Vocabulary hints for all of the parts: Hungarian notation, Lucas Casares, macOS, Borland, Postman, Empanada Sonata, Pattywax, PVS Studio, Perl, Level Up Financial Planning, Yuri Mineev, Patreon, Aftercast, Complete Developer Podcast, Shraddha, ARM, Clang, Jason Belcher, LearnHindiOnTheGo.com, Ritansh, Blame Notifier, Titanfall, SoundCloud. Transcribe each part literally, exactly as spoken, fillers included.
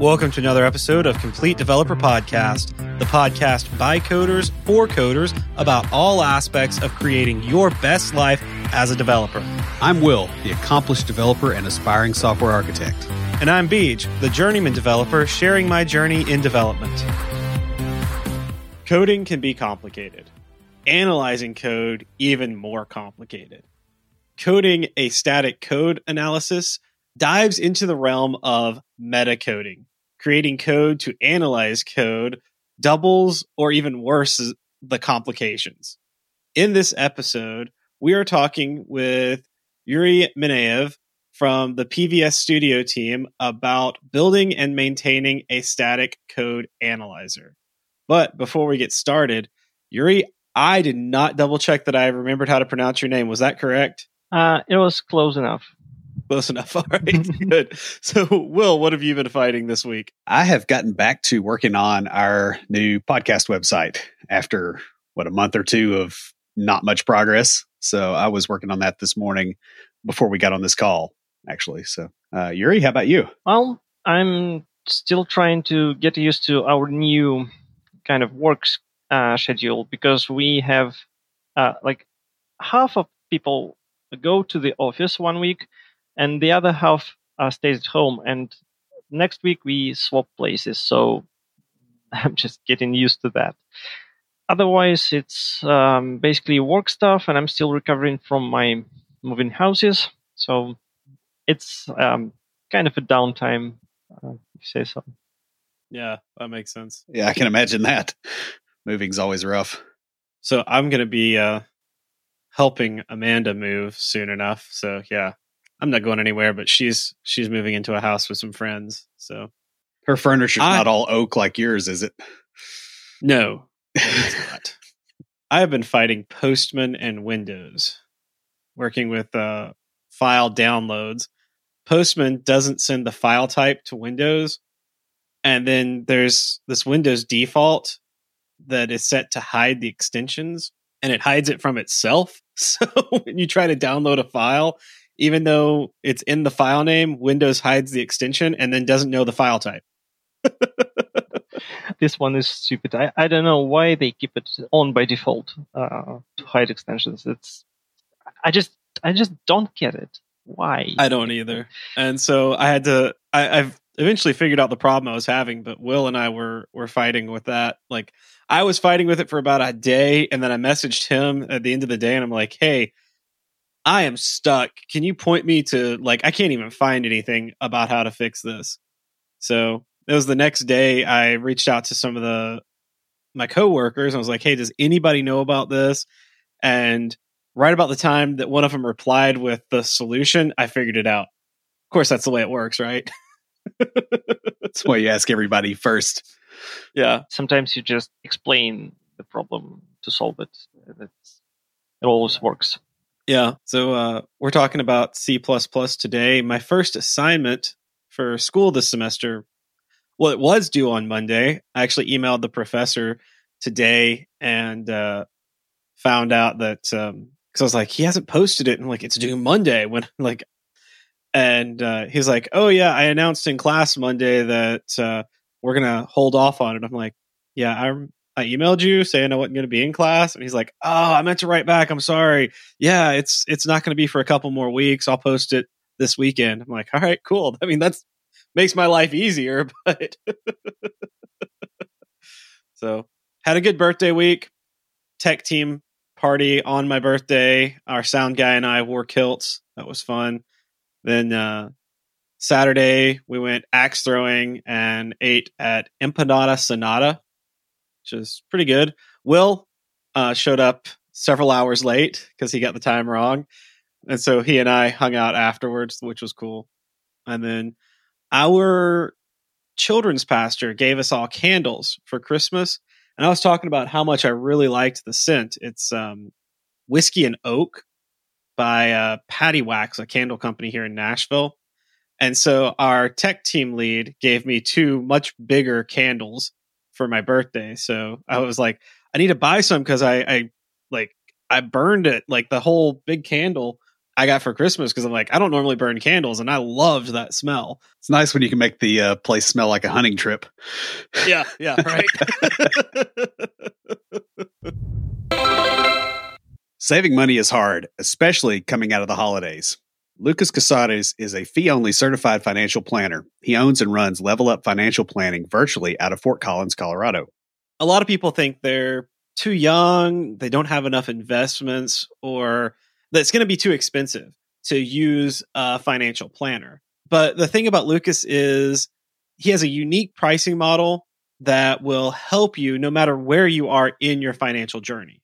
Welcome to another episode of Complete Developer Podcast, the podcast by coders for coders about all aspects of creating your best life as a developer. I'm Will, the accomplished developer and aspiring software architect. And I'm Beej, the journeyman developer sharing my journey in development. Coding can be complicated. Analyzing code, even more complicated. Coding a static code analysis dives into the realm of metacoding. Creating code to analyze code doubles or even worse the complications. In this episode, we are talking with Yuri Mineev from the P V S Studio team about building and maintaining a static code analyzer. But before we get started, Yuri, I did not double check that I remembered how to pronounce your name. Was that correct? Uh, it was close enough. Close enough. All right. Good. So, Will, what have you been fighting this week? I have gotten back to working on our new podcast website after, what, a month or two of not much progress. So I was working on that this morning before we got on this call, actually. So, uh, Yuri, how about you? Well, I'm still trying to get used to our new kind of work uh, schedule because we have uh, like half of people go to the office one week. And the other half uh, stays at home. And next week we swap places. So I'm just getting used to that. Otherwise, it's um, basically work stuff. And I'm still recovering from my moving houses. So it's um, kind of a downtime, uh, if you say so. Yeah, that makes sense. Yeah, I can imagine that. Moving's always rough. So I'm going to be uh, helping Amanda move soon enough. So, yeah. I'm not going anywhere, but she's she's moving into a house with some friends. So her furniture's I, not all oak like yours, is it? No, it's not. I have been fighting Postman and Windows, working with uh, file downloads. Postman doesn't send the file type to Windows, and then there's this Windows default that is set to hide the extensions, and it hides it from itself. So when you try to download a file, even though it's in the file name, Windows hides the extension and then doesn't know the file type. This one is stupid. I, I don't know why they keep it on by default uh, to hide extensions. It's I just I just don't get it. Why? I don't either. And so I had to. I, I've eventually figured out the problem I was having, but Will and I were were fighting with that. Like I was fighting with it for about a day, and then I messaged him at the end of the day, and I'm like, "Hey, I am stuck. Can you point me to, like, I can't even find anything about how to fix this." So it was the next day I reached out to some of the, my coworkers. And I was like, "Hey, does anybody know about this?" And right about the time that one of them replied with the solution, I figured it out. Of course, that's the way it works, right? That's why you ask everybody first. Yeah. Sometimes you just explain the problem to solve it. It's, it always works. Yeah, so uh, we're talking about C plus plus today. My first assignment for school this semester, well, it was due on Monday. I actually emailed the professor today and uh, found out that, because um, I was like, he hasn't posted it. And I'm like, it's due Monday. When like, And uh, he's like, "Oh yeah, I announced in class Monday that uh, we're going to hold off on it." I'm like, "Yeah, I'm... I emailed you saying I wasn't going to be in class." And he's like, "Oh, I meant to write back. I'm sorry. Yeah, it's it's not going to be for a couple more weeks. I'll post it this weekend." I'm like, "All right, cool." I mean, that's makes my life easier. But so had a good birthday week. Tech team party on my birthday. Our sound guy and I wore kilts. That was fun. Then uh, Saturday, we went axe throwing and ate at Empanada Sonata, which is pretty good. Will uh, showed up several hours late because he got the time wrong. And so he and I hung out afterwards, which was cool. And then our children's pastor gave us all candles for Christmas. And I was talking about how much I really liked the scent. It's um, Whiskey and Oak by uh, Pattywax, a candle company here in Nashville. And so our tech team lead gave me two much bigger candles for my birthday. So I was like, I need to buy some because I, I like I burned it, like the whole big candle I got for Christmas because I'm like, I don't normally burn candles, and I loved that smell. It's nice when you can make the uh, place smell like a hunting trip. Yeah, yeah, right. Saving money is hard, especially coming out of the holidays. Lucas Casares is a fee-only certified financial planner. He owns and runs Level Up Financial Planning virtually out of Fort Collins, Colorado. A lot of people think they're too young, they don't have enough investments, or that it's going to be too expensive to use a financial planner. But the thing about Lucas is he has a unique pricing model that will help you no matter where you are in your financial journey.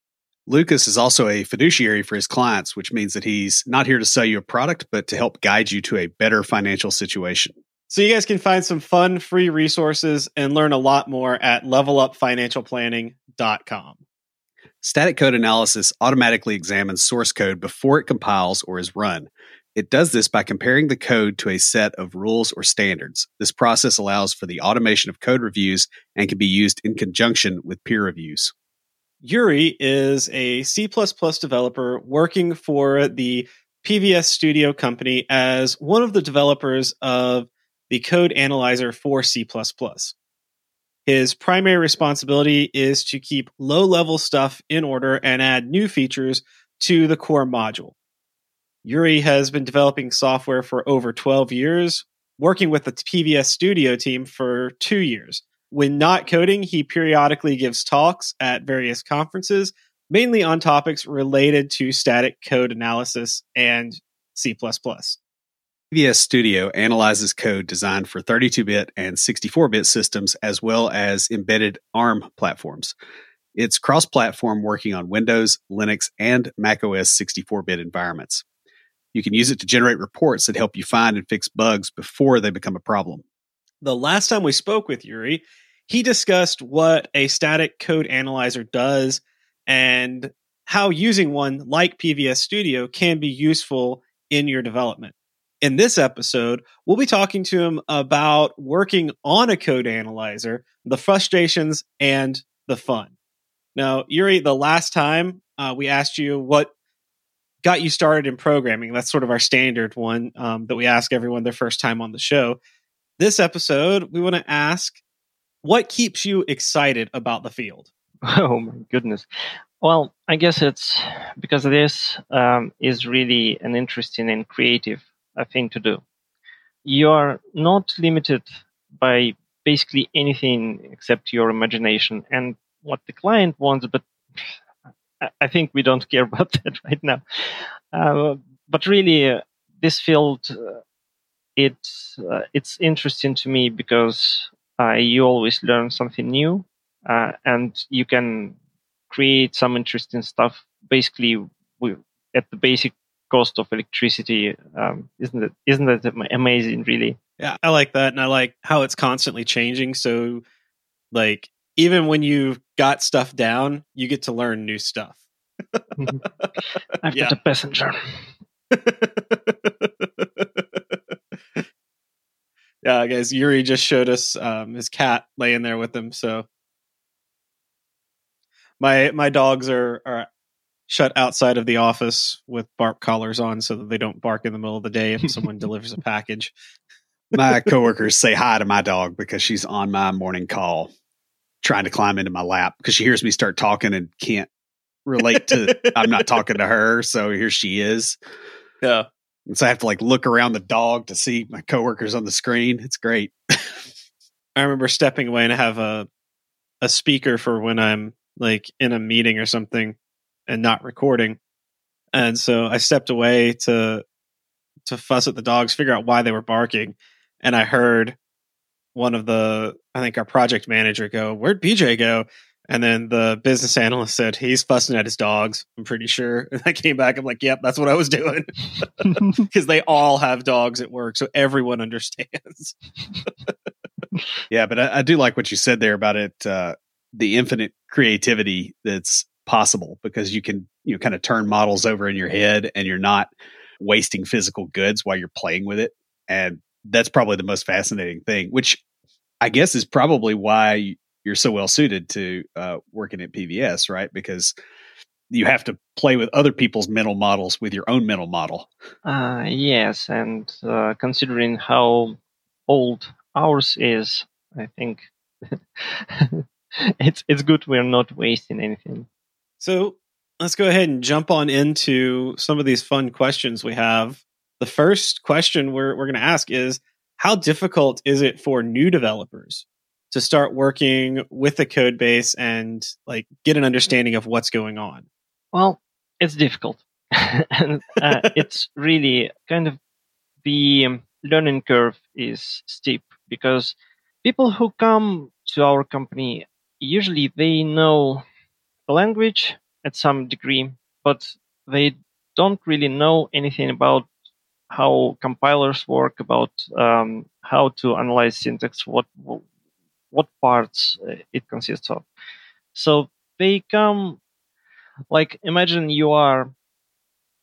Lucas is also a fiduciary for his clients, which means that he's not here to sell you a product, but to help guide you to a better financial situation. So you guys can find some fun, free resources and learn a lot more at level up financial planning dot com. Static code analysis automatically examines source code before it compiles or is run. It does this by comparing the code to a set of rules or standards. This process allows for the automation of code reviews and can be used in conjunction with peer reviews. Yuri is a C plus plus developer working for the P V S Studio company as one of the developers of the code analyzer for C plus plus. His primary responsibility is to keep low-level stuff in order and add new features to the core module. Yuri has been developing software for over twelve years, working with the P V S Studio team for two years. When not coding, he periodically gives talks at various conferences, mainly on topics related to static code analysis and C plus plus. P V S Studio analyzes code designed for thirty-two bit and sixty-four bit systems, as well as embedded ARM platforms. It's cross-platform, working on Windows, Linux, and macOS sixty-four bit environments. You can use it to generate reports that help you find and fix bugs before they become a problem. The last time we spoke with Yuri, he discussed what a static code analyzer does and how using one like P V S Studio can be useful in your development. In this episode, we'll be talking to him about working on a code analyzer, the frustrations, and the fun. Now, Yuri, the last time uh, we asked you what got you started in programming, that's sort of our standard one um, that we ask everyone their first time on the show. This episode, we want to ask, what keeps you excited about the field? Oh, my goodness. Well, I guess it's because this um, is really an interesting and creative a thing to do. You are not limited by basically anything except your imagination and what the client wants, but I think we don't care about that right now. Uh, but really, uh, this field, uh, it's, uh, it's interesting to me because uh, you always learn something new uh, and you can create some interesting stuff basically with, at the basic cost of electricity. Um, isn't it? Isn't that amazing? Really? Yeah, I like that, and I like how it's constantly changing. So, like, even when you've got stuff down, you get to learn new stuff. I've yeah. got a passenger. Yeah, guys. Yuri just showed us um, his cat laying there with him. So, my my dogs are are. shut outside of the office with bark collars on so that they don't bark in the middle of the day if someone delivers a package. My coworkers say hi to my dog because she's on my morning call trying to climb into my lap because she hears me start talking and can't relate to I'm not talking to her. So here she is. Yeah. And so I have to like look around the dog to see my coworkers on the screen. It's great. I remember stepping away and I have a a speaker for when I'm like in a meeting or something and not recording. And so I stepped away to to fuss at the dogs, figure out why they were barking. And I heard one of the, I think our project manager go, "Where'd B J go?" And then the business analyst said, "He's fussing at his dogs, I'm pretty sure." And I came back, I'm like, yep, that's what I was doing. Because they all have dogs at work, so everyone understands. Yeah, but I, I do like what you said there about it, uh, the infinite creativity that's possible, because you can, you know, kind of turn models over in your head and you're not wasting physical goods while you're playing with it. And that's probably the most fascinating thing, which I guess is probably why you're so well suited to uh, working at P V S, right? Because you have to play with other people's mental models with your own mental model. Uh, yes, and uh, considering how old ours is, I think it's it's good we're not wasting anything. So let's go ahead and jump on into some of these fun questions we have. The first question we're we're going to ask is, how difficult is it for new developers to start working with the code base and like get an understanding of what's going on? Well, it's difficult. and, uh, it's really kind of the learning curve is steep, because people who come to our company, usually they know the language at some degree, but they don't really know anything about how compilers work, about um, how to analyze syntax, what what parts it consists of. So they come, like, imagine you are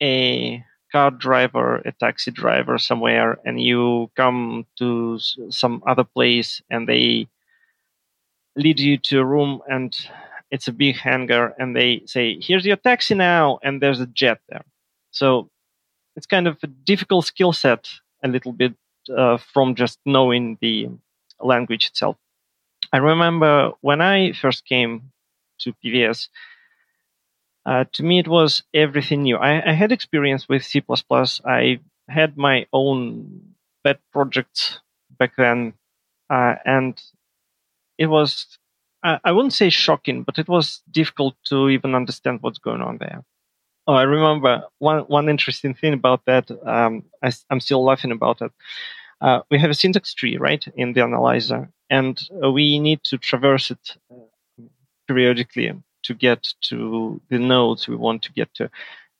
a car driver, a taxi driver somewhere, and you come to some other place and they lead you to a room and it's a big hangar and they say, here's your taxi now, and there's a jet there. So it's kind of a difficult skill set, a little bit uh, from just knowing the language itself. I remember when I first came to P V S, uh, to me it was everything new. I, I had experience with C plus plus. I had my own pet projects back then, uh, and it was, I, I wouldn't say shocking, but it was difficult to even understand what's going on there. Oh, I remember one, one interesting thing about that. Um, I, I'm still laughing about it. Uh, we have a syntax tree, right, in the analyzer, and we need to traverse it periodically to get to the nodes we want to get to.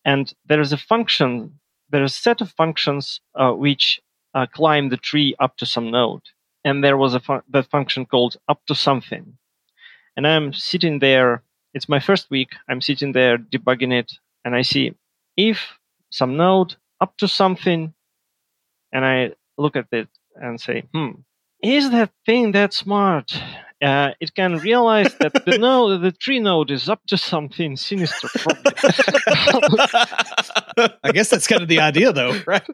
And there is a function, there is a set of functions uh, which uh, climb the tree up to some node. And there was a fu- that function called up to something. And I'm sitting there, it's my first week, I'm sitting there debugging it. And I see if some node up to something, and I look at it and say, hmm, is that thing that smart? Uh, it can realize that the node, the tree node is up to something sinister. I guess that's kind of the idea, though, right?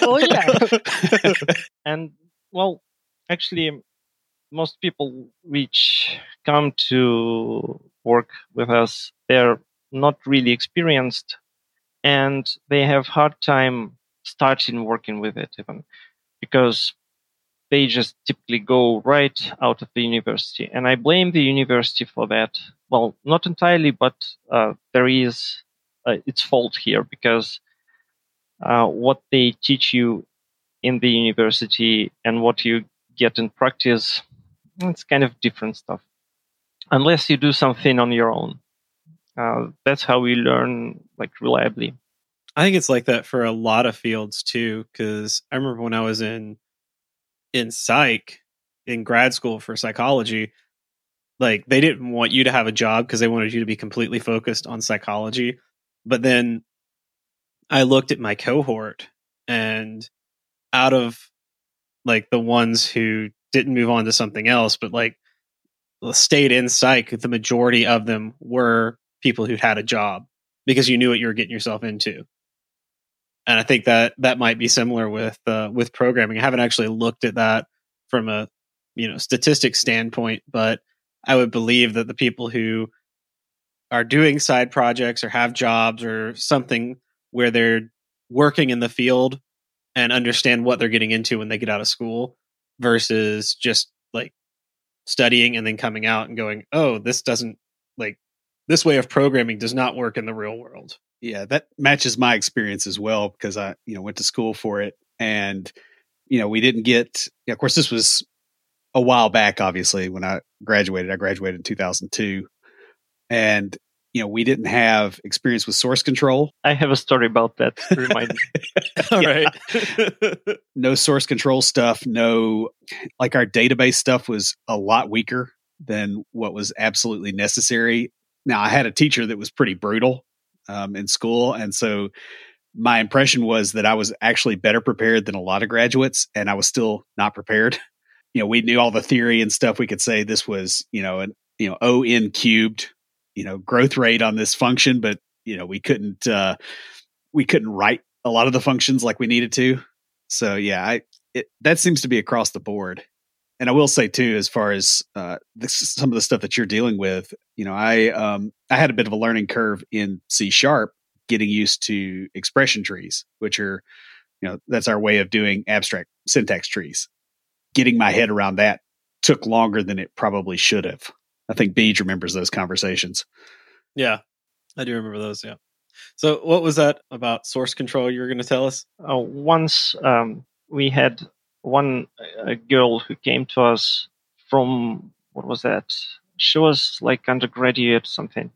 Oh, yeah. And, well, actually, most people which come to work with us, they're not really experienced, and they have hard time starting working with it even, because they just typically go right out of the university. And I blame the university for that. Well, not entirely, but uh, there is uh, its fault here, because uh, what they teach you in the university and what you get in practice, it's kind of different stuff, unless you do something on your own. Uh, that's how we learn, like, reliably. I think it's like that for a lot of fields too, because I remember when I was in in psych in grad school for psychology, like, they didn't want you to have a job because they wanted you to be completely focused on psychology. But then I looked at my cohort, and out of, like, the ones who didn't move on to something else but, like, stayed in psych, the majority of them were people who had a job, because you knew what you were getting yourself into. And I think that that might be similar with uh, with programming. I haven't actually looked at that from a you know statistics standpoint, but I would believe that the people who are doing side projects or have jobs or something where they're working in the field and understand what they're getting into when they get out of school, versus just like studying and then coming out and going, oh, this doesn't like. This way of programming does not work in the real world. Yeah, that matches my experience as well, because I, you know, went to school for it, and you know, we didn't get. You know, of course, this was a while back. Obviously, when I graduated, I graduated in two thousand two, and you know, we didn't have experience with source control. I have a story about that. Remind me. All right. No source control stuff. No, like, our database stuff was a lot weaker than what was absolutely necessary. Now, I had a teacher that was pretty brutal um, in school, and so my impression was that I was actually better prepared than a lot of graduates, and I was still not prepared. You know, we knew all the theory and stuff. We could say this was, you know, an you know O n cubed you know, growth rate on this function, but, you know, we couldn't, uh, we couldn't write a lot of the functions like we needed to. So yeah, I, it, that seems to be across the board. And I will say too, as far as uh, this, some of the stuff that you're dealing with, you know, I, um, I had a bit of a learning curve in C sharp getting used to expression trees, which are, you know, that's our way of doing abstract syntax trees. Getting my head around that took longer than it probably should have. I think Beej remembers those conversations. Yeah, I do remember those. Yeah. So what was that about source control you were going to tell us? Uh, once um, we had one uh, girl who came to us from, what was that? She was like undergraduate something.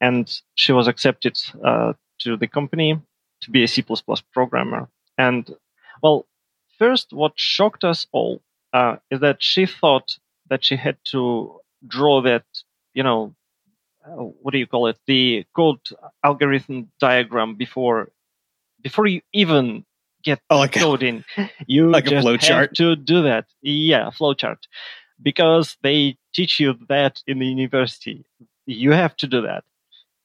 And she was accepted uh, to the company to be a C plus plus programmer. And well, first, what shocked us all uh, is that she thought that she had to draw that, you know, uh, what do you call it? The code algorithm diagram before before you even get oh, like coding. A, you like just a flow chart. Have to do that. Yeah, flow chart. Because they teach you that in the university. You have to do that.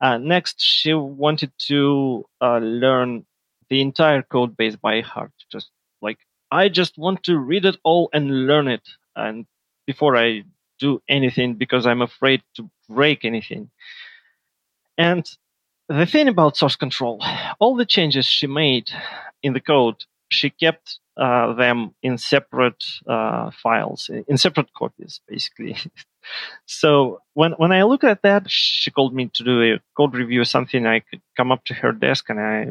Uh, next, she wanted to uh, learn the entire code base by heart. Just like, I just want to read it all and learn it. And before I do anything, because I'm afraid to break anything. And the thing about source control, all the changes she made in the code, she kept uh, them in separate uh, files, in separate copies, basically. So when, when I looked at that, she called me to do a code review, something I could come up to her desk and I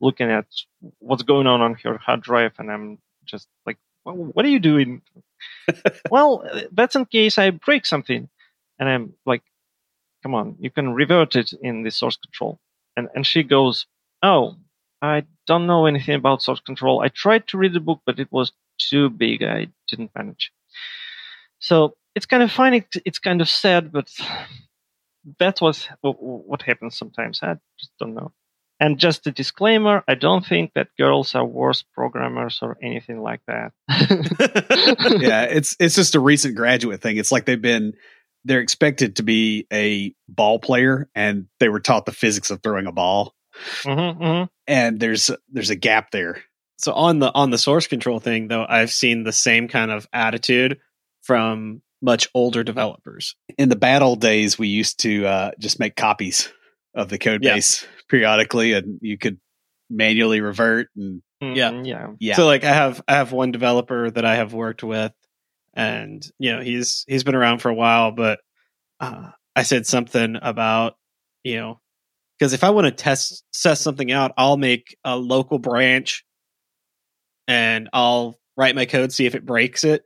looking at what's going on on her hard drive. And I'm just like, well, what are you doing? Well, that's in case I break something. And I'm like, come on, you can revert it in the source control. And and she goes, oh, I don't know anything about source control. I tried to read the book, but it was too big. I didn't manage. So it's kind of funny. It's kind of sad, but that was what happens sometimes. I just don't know. And just a disclaimer, I don't think that girls are worse programmers or anything like that. Yeah, it's it's just a recent graduate thing. It's like they've been, they're expected to be a ball player and they were taught the physics of throwing a ball. Mm-hmm, mm-hmm. And there's there's a gap there. So on the on the source control thing, though, I've seen the same kind of attitude from much older developers. In the bad old days, we used to uh, just make copies of the code base. Yeah. Periodically, and you could manually revert. And yeah. yeah, yeah. So, like, I have I have one developer that I have worked with, and you know he's he's been around for a while. But uh, I said something about you know because if I want to test test something out, I'll make a local branch, and I'll write my code, see if it breaks it,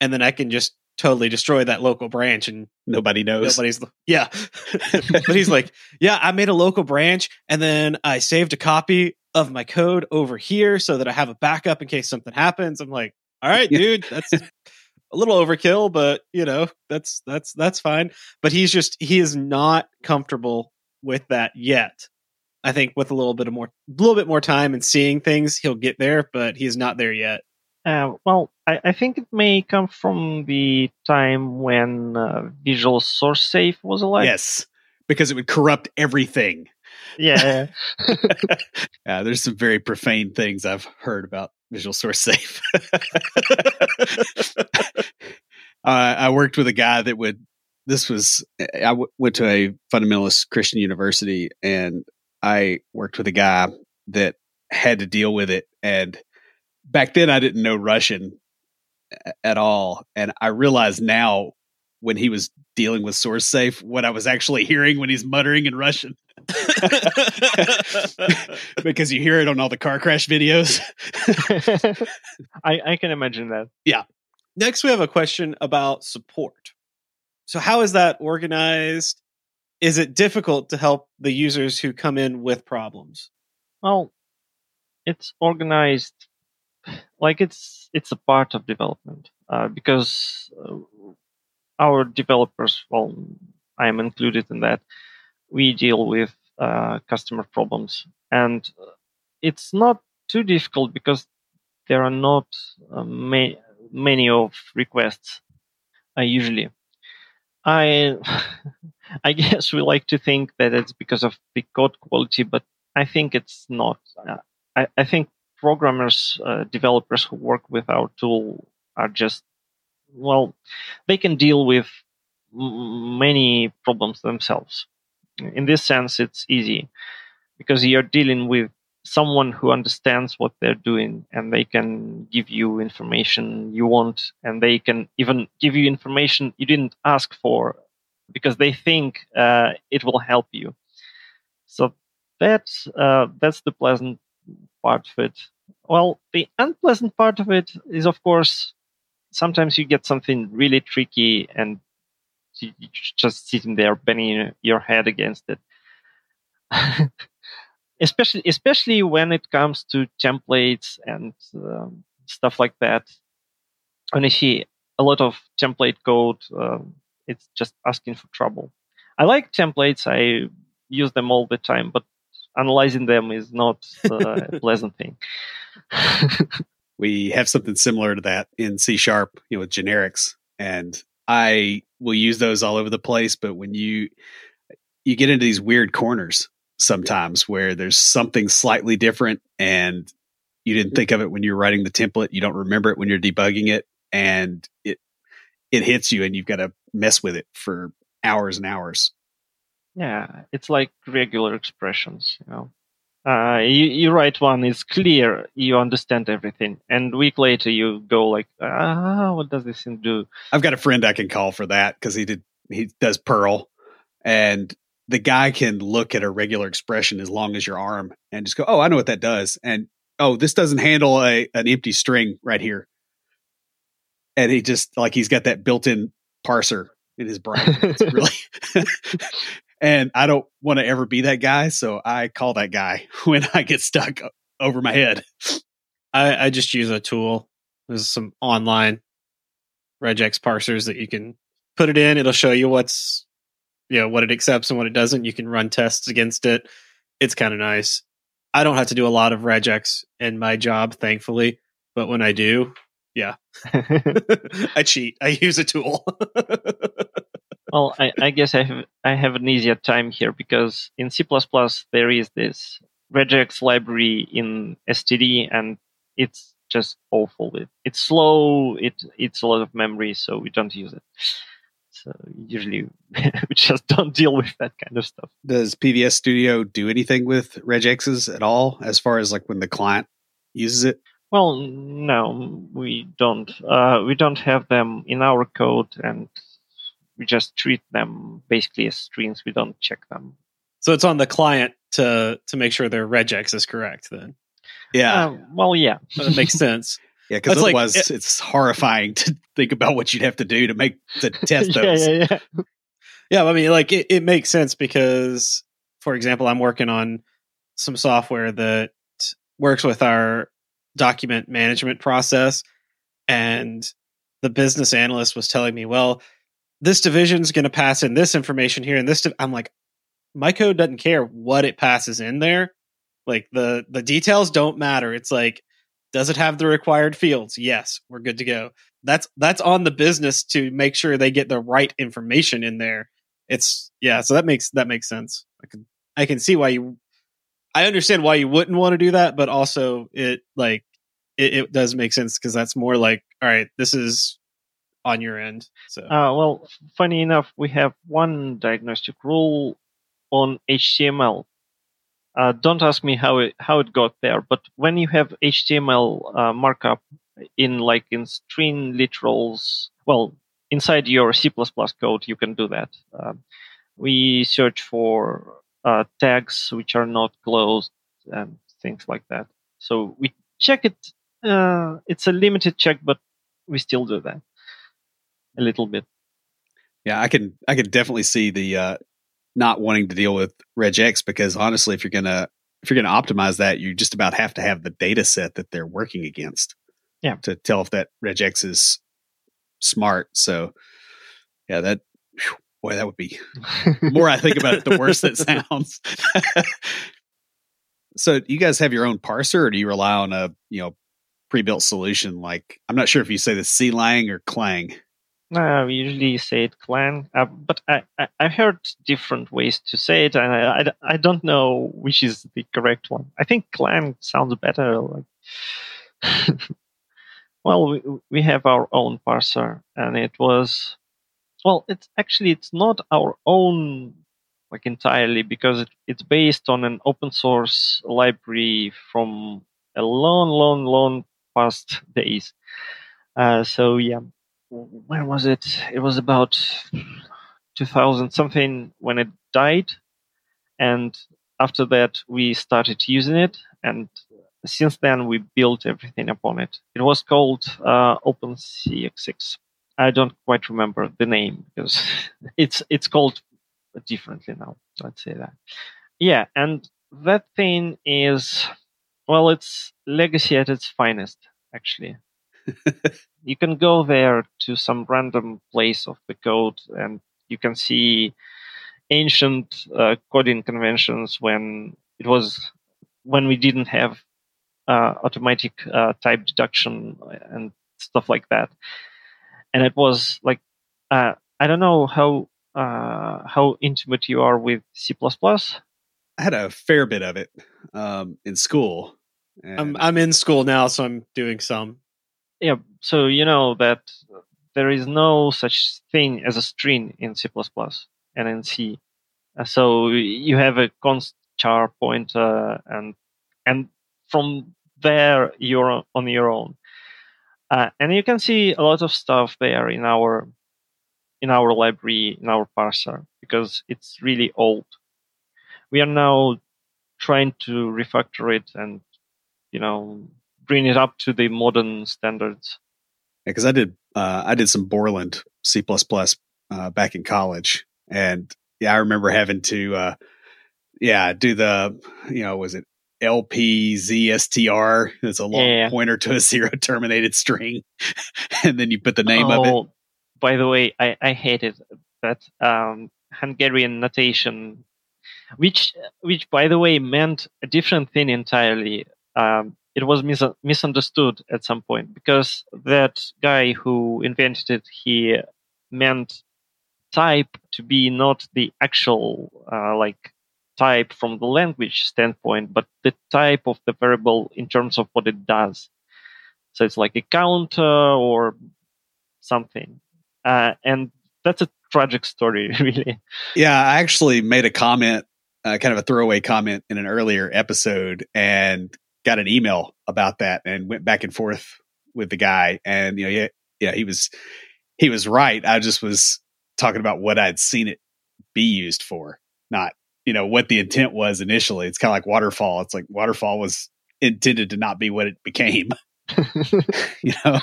and then I can just totally destroy that local branch and nobody knows. Nobody's yeah. But he's like, yeah, I made a local branch and then I saved a copy of my code over here so that I have a backup in case something happens. I'm like, all right, dude, that's a little overkill, but you know, that's that's that's fine. But he's just he is not comfortable with that yet. I think with a little bit of more a little bit more time and seeing things, he'll get there, but he's not there yet. Uh, well, I, I think it may come from the time when uh, Visual Source Safe was alive. Yes, because it would corrupt everything. Yeah. Yeah, there's some very profane things I've heard about Visual Source Safe. uh, I worked with a guy that would, this was, I w- went to a fundamentalist Christian university, and I worked with a guy that had to deal with it. And back then, I didn't know Russian at all. And I realize now when he was dealing with SourceSafe, what I was actually hearing when he's muttering in Russian. Because you hear it on all the car crash videos. I, I can imagine that. Yeah. Next, we have a question about support. So how is that organized? Is it difficult to help the users who come in with problems? Well, it's organized. Like it's it's a part of development uh, because uh, our developers, well, I am included in that. We deal with uh, customer problems, and it's not too difficult because there are not uh, ma- many of requests. Uh, usually, I I guess we like to think that it's because of the code quality, but I think it's not. Uh, I, I think programmers, uh, developers who work with our tool are just, well, they can deal with many problems themselves. In this sense, it's easy because you're dealing with someone who understands what they're doing, and they can give you information you want, and they can even give you information you didn't ask for because they think uh, it will help you. So that's, uh, that's the pleasant part of it. Well, the unpleasant part of it is, of course, sometimes you get something really tricky and you're just sitting there banging your head against it. Especially, especially when it comes to templates and um, stuff like that. When I see a lot of template code, um, it's just asking for trouble. I like templates; I use them all the time, but analyzing them is not uh, a pleasant thing. We have something similar to that in C Sharp, you know, with generics, and I will use those all over the place. But when you you get into these weird corners sometimes where there's something slightly different and you didn't think of it when you're writing the template, you don't remember it when you're debugging it, and it it hits you and you've got to mess with it for hours and hours. Yeah, it's like regular expressions, you know. Uh, you, you write one, it's clear, you understand everything, and a week later you go like, ah, what does this thing do? I've got a friend I can call for that because he did he does Perl, and the guy can look at a regular expression as long as your arm and just go, oh, I know what that does. And, oh, this doesn't handle a an empty string right here. And he just, like, he's got that built-in parser in his brain. It's really, and I don't want to ever be that guy, so I call that guy when I get stuck over my head. I, I just use a tool. There's some online regex parsers that you can put it in. It'll show you what's, you know, what it accepts and what it doesn't. You can run tests against it. It's kind of nice. I don't have to do a lot of regex in my job, thankfully, but when I do, yeah, I cheat. I use a tool. Well, I, I guess I have I have an easier time here because in C plus plus there is this regex library in S T D, and it's just awful. It, it's slow. It it's a lot of memory, so we don't use it. So usually we just don't deal with that kind of stuff. Does P V S Studio do anything with regexes at all, as far as like when the client uses it? Well, no, we don't. Uh, we don't have them in our code, and we just treat them basically as strings. We don't check them. So it's on the client to to make sure their regex is correct, then. Yeah. Uh, well, yeah, that makes sense. Yeah, because otherwise like, it, it's horrifying to think about what you'd have to do to make to test those. yeah, yeah, yeah. yeah, I mean, like it, it makes sense because, for example, I'm working on some software that works with our document management process, and the business analyst was telling me, "Well, this division's going to pass in this information here, and this." Div-. I'm like, my code doesn't care what it passes in there. Like the the details don't matter. It's like, does it have the required fields? Yes, we're good to go. That's that's on the business to make sure they get the right information in there. It's yeah, so that makes that makes sense. I can I can see why you I understand why you wouldn't want to do that, but also it like it, it does make sense because that's more like, all right, this is on your end. So uh, well, funny enough, we have one diagnostic rule on H T M L. Uh, don't ask me how it, how it got there, but when you have H T M L uh, markup in like in string literals, well, inside your C plus plus code, you can do that. Uh, we search for uh, tags which are not closed and things like that. So we check it. Uh, it's a limited check, but we still do that a little bit. Yeah, I can I can definitely see the. Uh... not wanting to deal with regex because honestly, if you're going to, if you're going to optimize that, you just about have to have the data set that they're working against yeah. to tell if that regex is smart. So yeah, that, whew, boy, that would be the more I think about it, the worse that sounds. So you guys have your own parser or do you rely on a, you know, pre-built solution? Like, I'm not sure if you say the C-Lang or Clang. Uh, we usually say it clan, uh, but I, I, I've heard different ways to say it, and I, I, I don't know which is the correct one. I think clan sounds better. Like, well, we, we have our own parser, and it was, well, it's actually, it's not our own like entirely, because it, it's based on an open source library from a long, long, long past days. Uh, so, yeah. Where was it? It was about two thousand something when it died. And after that, we started using it. And since then, we built everything upon it. It was called uh, OpenCX six. I don't quite remember the name because it's it's called differently now. Let's say that. Yeah, and that thing is, well, it's legacy at its finest, actually. You can go there to some random place of the code and you can see ancient uh, coding conventions when it was when we didn't have uh, automatic uh, type deduction and stuff like that. And it was like, uh, I don't know how uh, how intimate you are with C plus plus. I had a fair bit of it um, in school. And I'm, I'm in school now, so I'm doing some. Yeah, so you know that there is no such thing as a string in C plus plus and in C. So you have a const char pointer, and and from there you're on your own. Uh, and you can see a lot of stuff there in our in our library, in our parser, because it's really old. We are now trying to refactor it and, you know, bring it up to the modern standards. Yeah, because I did uh, I did some Borland C plus plus uh, back in college, and yeah, I remember having to uh, yeah do the you know was it L P Z S T R? It's a long yeah. pointer to a zero terminated string, and then you put the name oh, of it. By the way, I I hated that um, Hungarian notation, which which by the way meant a different thing entirely. Um, It was mis- misunderstood at some point because that guy who invented it, he meant type to be not the actual uh, like type from the language standpoint, but the type of the variable in terms of what it does. So it's like a counter or something. Uh, and that's a tragic story, really. Yeah, I actually made a comment, uh, kind of a throwaway comment in an earlier episode, and got an email about that and went back and forth with the guy. And, you know, yeah, yeah, he was, he was right. I just was talking about what I'd seen it be used for, not, you know, what the intent was initially. It's kind of like waterfall. It's like waterfall was intended to not be what it became. You know,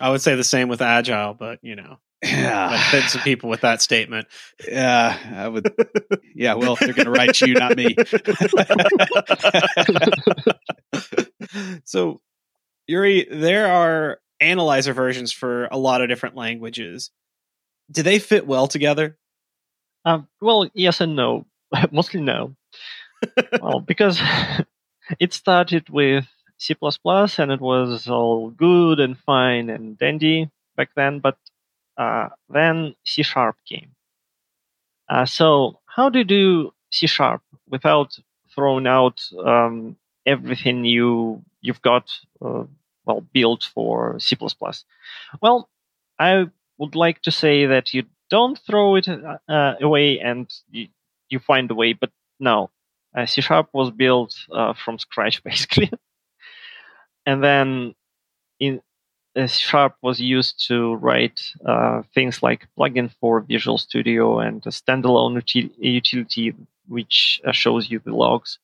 I would say the same with agile, but you know, yeah, I've been some people with that statement. Yeah, I would. Yeah, well, they're going to write you, not me. So, Yuri, there are analyzer versions for a lot of different languages. Do they fit well together? Um, well, yes and no. Mostly no. Well, because it started with C plus plus and it was all good and fine and dandy back then, but Uh, then C Sharp came. Uh, so how do you do C Sharp without throwing out um, everything you, you've got uh, well built for C plus plus? Well, I would like to say that you don't throw it uh, away and you, you find a way, but no. Uh, C Sharp was built uh, from scratch, basically. And then in C Sharp was used to write uh, things like plugin for Visual Studio and a standalone util- utility which uh, shows you the logs.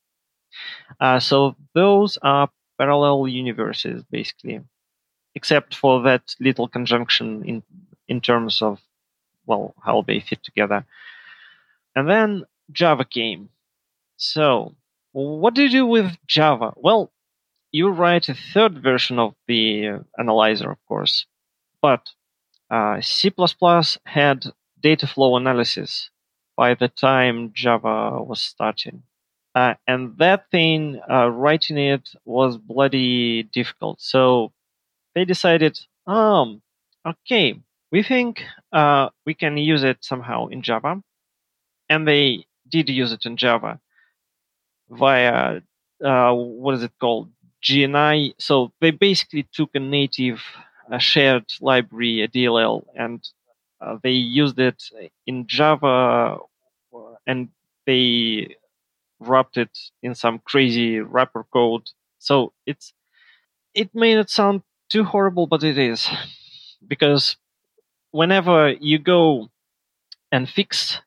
Uh, so those are parallel universes, basically, except for that little conjunction in in terms of, well, how they fit together. And then Java came. So what do you do with Java? Well, you write a third version of the analyzer, of course, but uh, C plus plus had data flow analysis by the time Java was starting. Uh, and that thing, uh, writing it was bloody difficult. So they decided, um, okay, We think uh, we can use it somehow in Java, and they did use it in Java via uh, what is it called? G N I. So they basically took a native uh, shared library, a D L L, and uh, they used it in Java, and they wrapped it in some crazy wrapper code. So it's it may not sound too horrible, but it is, because whenever you go and fix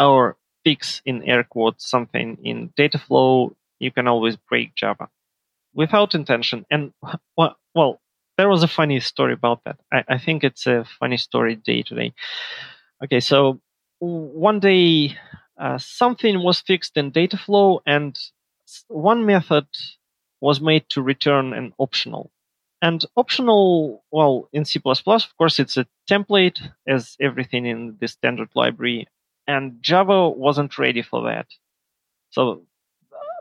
or fix in air quotes something in Dataflow, you can always break Java without intention. And well, well there was a funny story about that. I, I think it's a funny story day to day. Okay, so one day uh, something was fixed in Dataflow, and one method was made to return an optional. And optional, well, in C plus plus, of course, it's a template, as everything in the standard library. And Java wasn't ready for that. So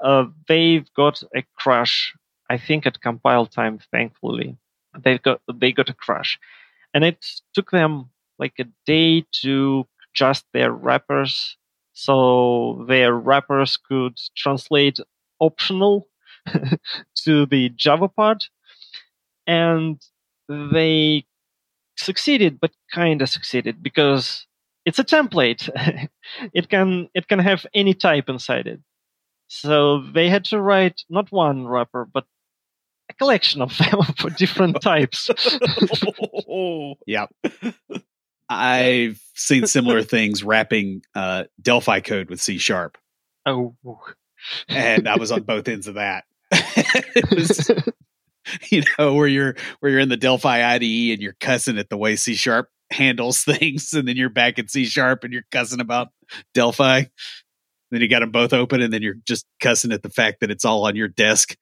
uh, they've got a crash, I think at compile time, thankfully. They've got, they got a crash. And it took them like a day to adjust their wrappers, so their wrappers could translate optional to the Java part. And they succeeded, but kind of succeeded, because it's a template. it can it can have any type inside it. So they had to write not one wrapper, but a collection of them for different types. Yeah. I've seen similar things wrapping uh, Delphi code with C Sharp. Oh. And I was on both ends of that. It was... You know, where you're where you're in the Delphi I D E and you're cussing at the way C Sharp handles things, and then you're back at C Sharp and you're cussing about Delphi. Then you got them both open, and then you're just cussing at the fact that it's all on your desk.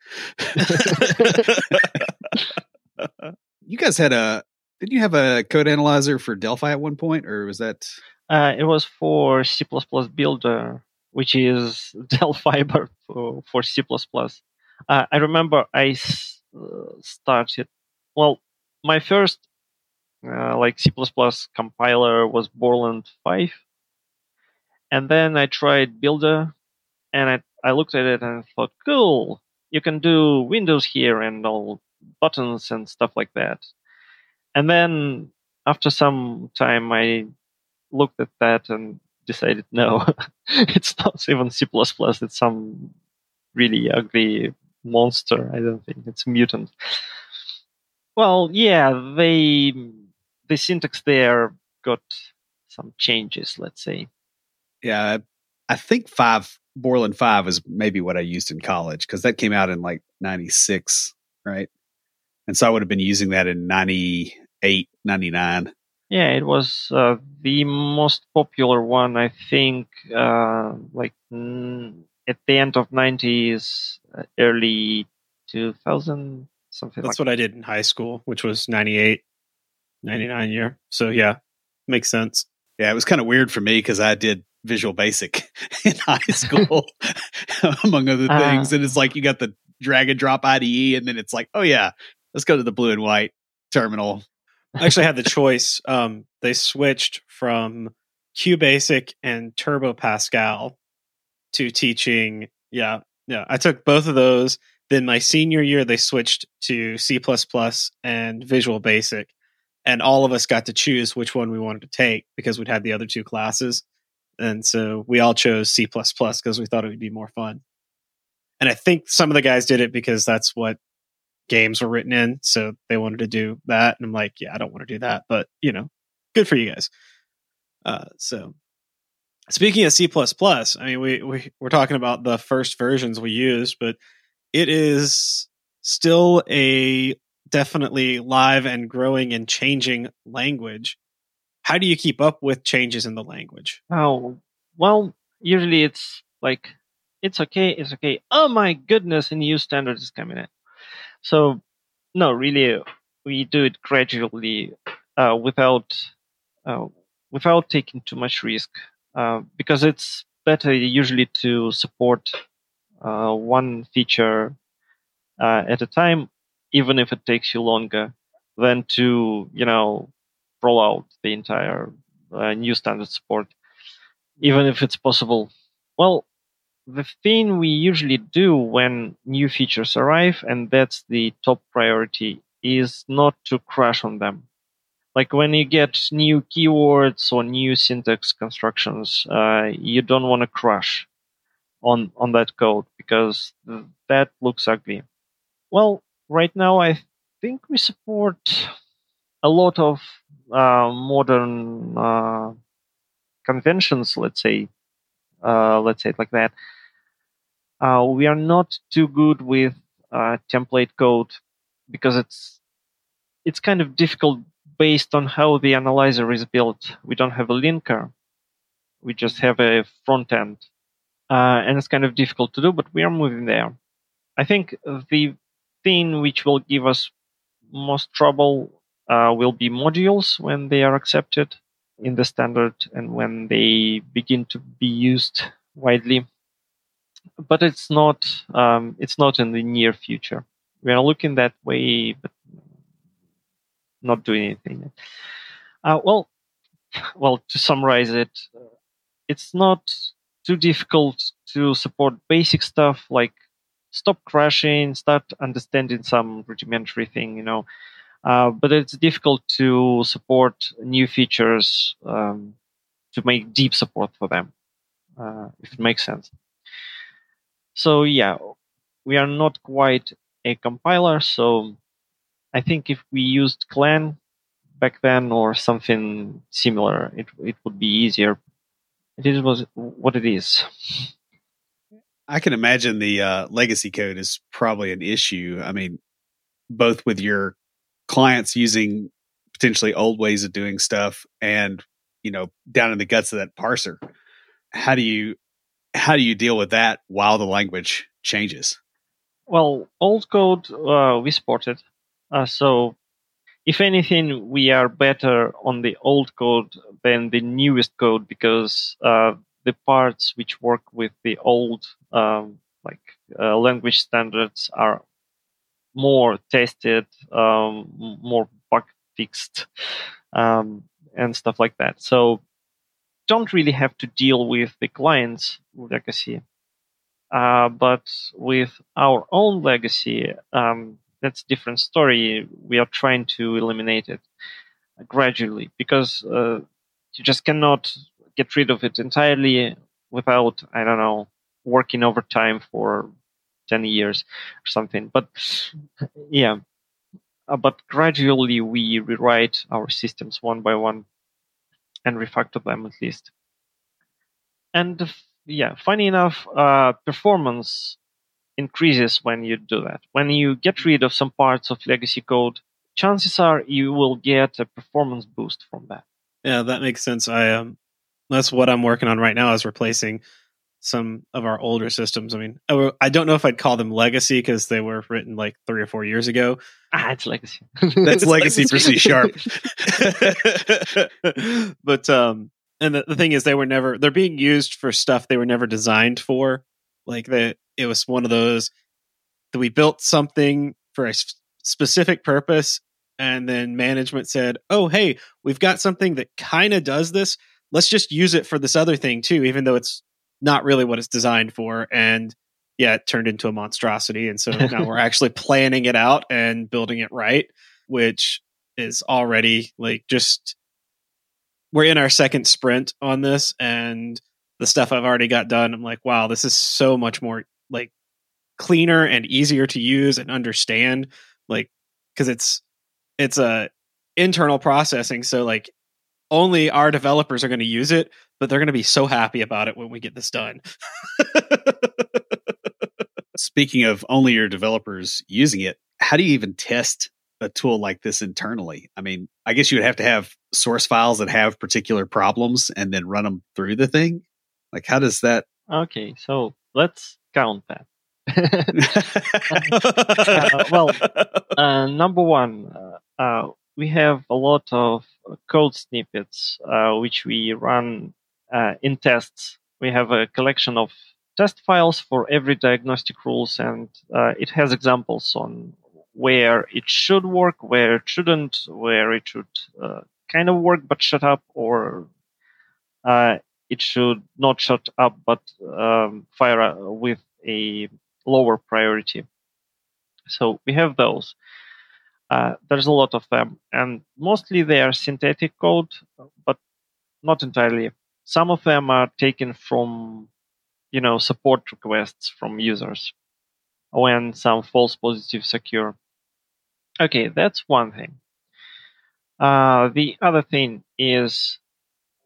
You guys had a didn't you have a code analyzer for Delphi at one point, or was that? Uh, it was for C plus plus Builder, which is Delphi for, for C plus plus. Uh, I remember I. S- Uh, started well my first uh, like C plus plus compiler was Borland five, and then I tried Builder, and I, I looked at it and I thought, cool, you can do windows here and all buttons and stuff like that. And then after some time I looked at that and decided, no, it's not even C plus plus, it's some really ugly monster. I don't think it's a mutant. Well, yeah, they the syntax there got some changes, let's say. Yeah, I think five Borland five is maybe what I used in college, because that came out in like ninety-six, right? And so I would have been using that in ninety-eight, ninety-nine. Yeah, it was uh, the most popular one, I think, uh, like mm, at the end of nineties, uh, early two thousand, something like that. That's what I did in high school, which was ninety-eight, ninety-nine year. So yeah, makes sense. Yeah, it was kind of weird for me because I did Visual Basic in high school, among other things. Uh, and it's like you got the drag and drop I D E, and then it's like, oh yeah, let's go to the blue and white terminal. I actually had the choice. Um, they switched from QBasic and Turbo Pascal to teaching, yeah, yeah. I took both of those. Then my senior year, they switched to C plus plus and Visual Basic, and all of us got to choose which one we wanted to take because we'd had the other two classes, and so we all chose C plus plus because we thought it would be more fun. And I think some of the guys did it because that's what games were written in, so they wanted to do that. And I'm like, yeah, I don't want to do that, but you know, good for you guys. Uh, so. Speaking of C plus plus, I mean, we, we, we're talking about the first versions we used, but it is still a definitely live and growing and changing language. How do you keep up with changes in the language? Oh, well, usually it's like, it's okay, it's okay. Oh my goodness, a new standard is coming in. So, no, really, we do it gradually uh, without uh, without taking too much risk. Uh, because it's better usually to support uh, one feature uh, at a time, even if it takes you longer, than to, you know, roll out the entire uh, new standard support, even if it's possible. Well, the thing we usually do when new features arrive, and that's the top priority, is not to crash on them. Like when you get new keywords or new syntax constructions, uh, you don't want to crash on, on that code because th- that looks ugly. Well, right now I think we support a lot of uh, modern uh, conventions, let's say, uh, let's say it like that. Uh, we are not too good with uh, template code because it's it's kind of difficult. Based on how the analyzer is built, we don't have a linker. We just have a front end. Uh, and it's kind of difficult to do, but we are moving there. I think the thing which will give us most trouble uh, will be modules when they are accepted in the standard and when they begin to be used widely. But it's not, um, it's not in the near future. We are looking that way, but not doing anything. Uh, well, well. To summarize it, it's not too difficult to support basic stuff like stop crashing, start understanding some rudimentary thing, you know. Uh, but it's difficult to support new features um, to make deep support for them, uh, if it makes sense. So yeah, we are not quite a compiler, so I think if we used Clang back then or something similar, it it would be easier. It is what it is. I can imagine the uh, legacy code is probably an issue. I mean, both with your clients using potentially old ways of doing stuff, and you know, down in the guts of that parser. How do you how do you deal with that while the language changes? Well, old code uh, we supported. Uh, so, if anything, we are better on the old code than the newest code because uh, the parts which work with the old um, like uh, language standards are more tested, um, more bug fixed, um, and stuff like that. So, don't really have to deal with the client's legacy, uh, but with our own legacy. Um, That's a different story. We are trying to eliminate it gradually because uh, you just cannot get rid of it entirely without, I don't know, working overtime for ten years or something. But yeah, uh, but gradually we rewrite our systems one by one and refactor them at least. And yeah, funny enough, uh, performance increases when you do that. When you get rid of some parts of legacy code, chances are you will get a performance boost from that. Yeah, that makes sense. I um, that's what I'm working on right now is replacing some of our older systems. I mean, I, I don't know if I'd call them legacy because they were written like three or four years ago. Ah, it's legacy. That's it's legacy for C sharp. But um, and the, the thing is, they were never. They're being used for stuff they were never designed for. Like the, it was one of those that we built something for a sp- specific purpose, and then management said, "Oh, hey, we've got something that kind of does this. Let's just use it for this other thing too, even though it's not really what it's designed for." And yeah, it turned into a monstrosity. And so now we're actually planning it out and building it right, which is already like just we're in our second sprint on this, and the stuff I've already got done, I'm like, wow, this is so much more like cleaner and easier to use and understand. Like, because it's it's a internal processing, so like only our developers are going to use it, but they're going to be so happy about it when we get this done. Speaking of only your developers using it, how do you even test a tool like this internally? I mean, I guess you would have to have source files that have particular problems and then run them through the thing. Like, how does that... Okay, so let's count that. uh, well, uh, number one, uh, uh, we have a lot of code snippets, uh, which we run uh, in tests. We have a collection of test files for every diagnostic rules, and uh, it has examples on where it should work, where it shouldn't, where it should uh, kind of work but shut up, or uh, it should not shut up but um, fire uh, with a lower priority. So we have those. Uh, there's a lot of them, and mostly they are synthetic code, but not entirely. Some of them are taken from, you know, support requests from users when some false positives occur. Okay, that's one thing. Uh, the other thing is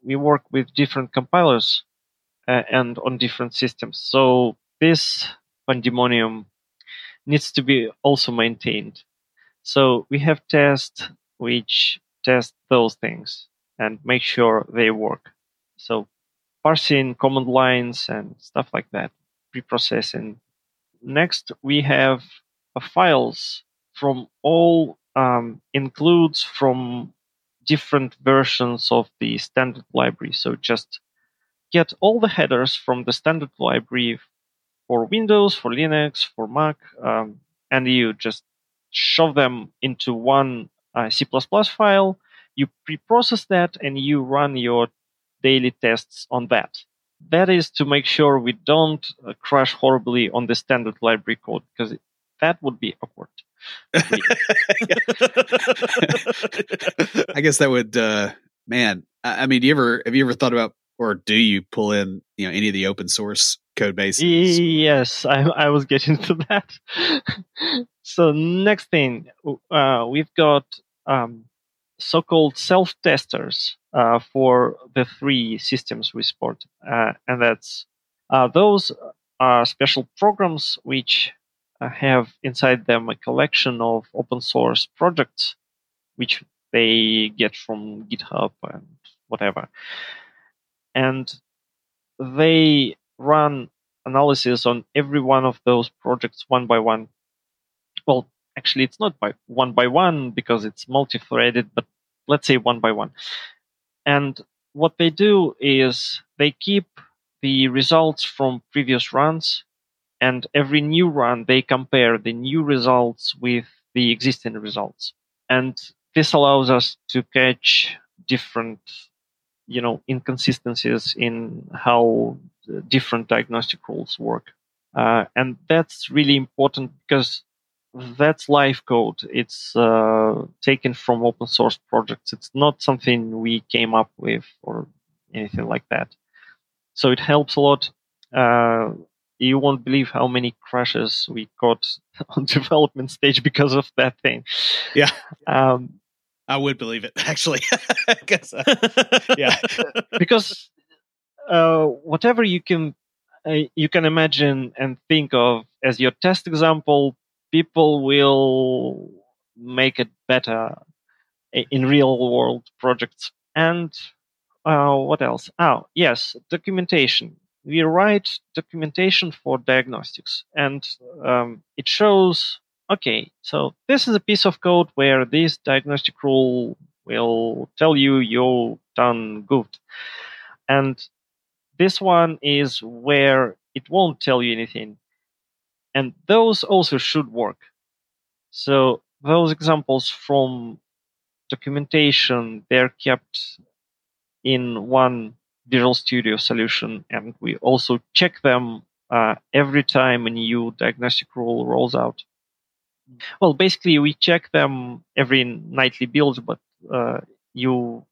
we work with different compilers uh, and on different systems. So this pandemonium needs to be also maintained. So we have tests which test those things and make sure they work. So parsing command lines and stuff like that, pre-processing. Next, we have uh, files from all um, includes from different versions of the standard library. So just get all the headers from the standard library for Windows, for Linux, for Mac, um, and you just shove them into one uh, C plus plus file, you pre-process that, and you run your daily tests on that. That is to make sure we don't uh, crash horribly on the standard library code, because that would be awkward. I guess that would, uh, man, I, I mean, do you ever, have you ever thought about, or do you pull in, you know, any of the open source code bases? Yes, I, I was getting to that. So next thing, uh, we've got um, so-called self-testers uh, for the three systems we support, uh, and that's uh, those are special programs which uh, have inside them a collection of open source projects, which they get from GitHub and whatever, and they run analysis on every one of those projects one by one. Well, actually, it's not by one by one because it's multi-threaded, but let's say one by one. And what they do is they keep the results from previous runs, and every new run, they compare the new results with the existing results. And this allows us to catch different, you know, inconsistencies in how different diagnostic rules work. Uh, and that's really important because that's live code. It's uh, taken from open source projects. It's not something we came up with or anything like that. So it helps a lot. Uh, you won't believe how many crashes we got on development stage because of that thing. Yeah. Um, I would believe it, actually. I guess, uh, yeah. Because uh, whatever you can, uh, you can imagine and think of as your test example, people will make it better in real-world projects. And uh, what else? Oh, yes, documentation. We write documentation for diagnostics, and um, it shows, okay, so this is a piece of code where this diagnostic rule will tell you you're done goofed. And this one is where it won't tell you anything. And those also should work. So those examples from documentation, they're kept in one Visual Studio solution, and we also check them uh, every time a new diagnostic rule rolls out. Well, basically, we check them every nightly build, but uh, you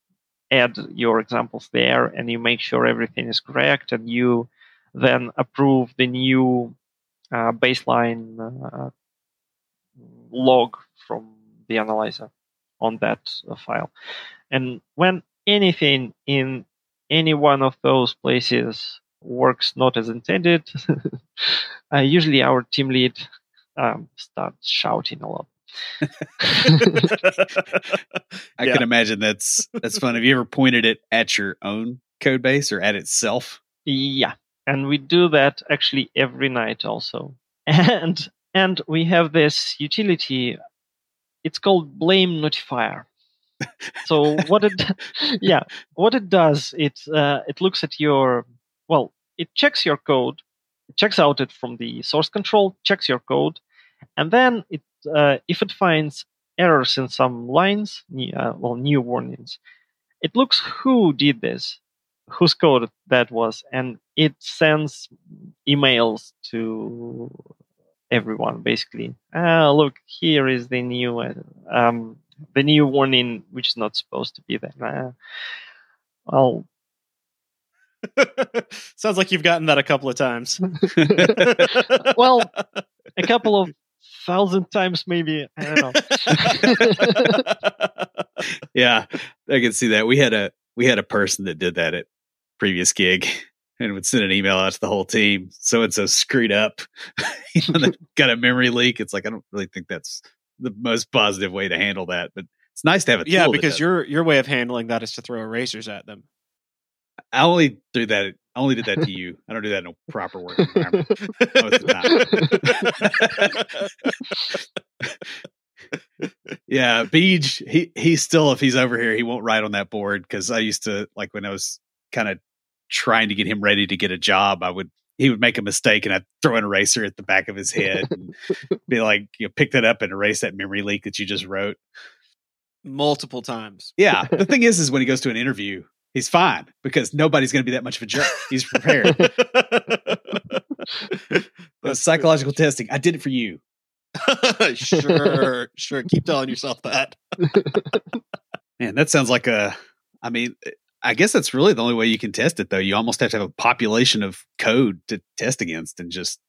add your examples there, and you make sure everything is correct, and you then approve the new Uh, baseline uh, log from the analyzer on that uh, file. And when anything in any one of those places works not as intended, uh, usually our team lead um, starts shouting a lot. I yeah. can imagine that's that's fun. Have you ever pointed it at your own code base or at itself? Yeah. And we do that actually every night also. And and we have this utility. It's called Blame Notifier. So what it yeah, what it does, it uh, it looks at your, well, it checks your code, it checks out it from the source control, checks your code, and then it uh, if it finds errors in some lines, uh, well, new warnings, it looks who did this, whose code that was, and it sends emails to everyone basically. Ah, look, here is the new um, the new warning, which is not supposed to be there. Ah, well, sounds like you've gotten that a couple of times. Well, a couple of thousand times maybe. I don't know. Yeah, I can see that. We had a we had a person that did that at previous gig and would send an email out to the whole team. So and so screwed up. You know, got a memory leak. It's like, I don't really think that's the most positive way to handle that, but it's nice to have a tool. Yeah, because your your way of handling that is to throw erasers at them. I only do that. I only did that to you. I don't do that in a proper work environment. Most of the time. Yeah, Beej, he he still, if he's over here, he won't ride on that board, because I used to, like, when I was kind of trying to get him ready to get a job, I would he would make a mistake and I'd throw an eraser at the back of his head and be like, you know, pick that up and erase that memory leak that you just wrote. Multiple times. Yeah. The thing is, is when he goes to an interview, he's fine, because nobody's going to be that much of a jerk. He's prepared. Psychological testing. I did it for you. Sure. Sure. Keep telling yourself that. Man, that sounds like a, I mean, I guess that's really the only way you can test it, though. You almost have to have a population of code to test against and just.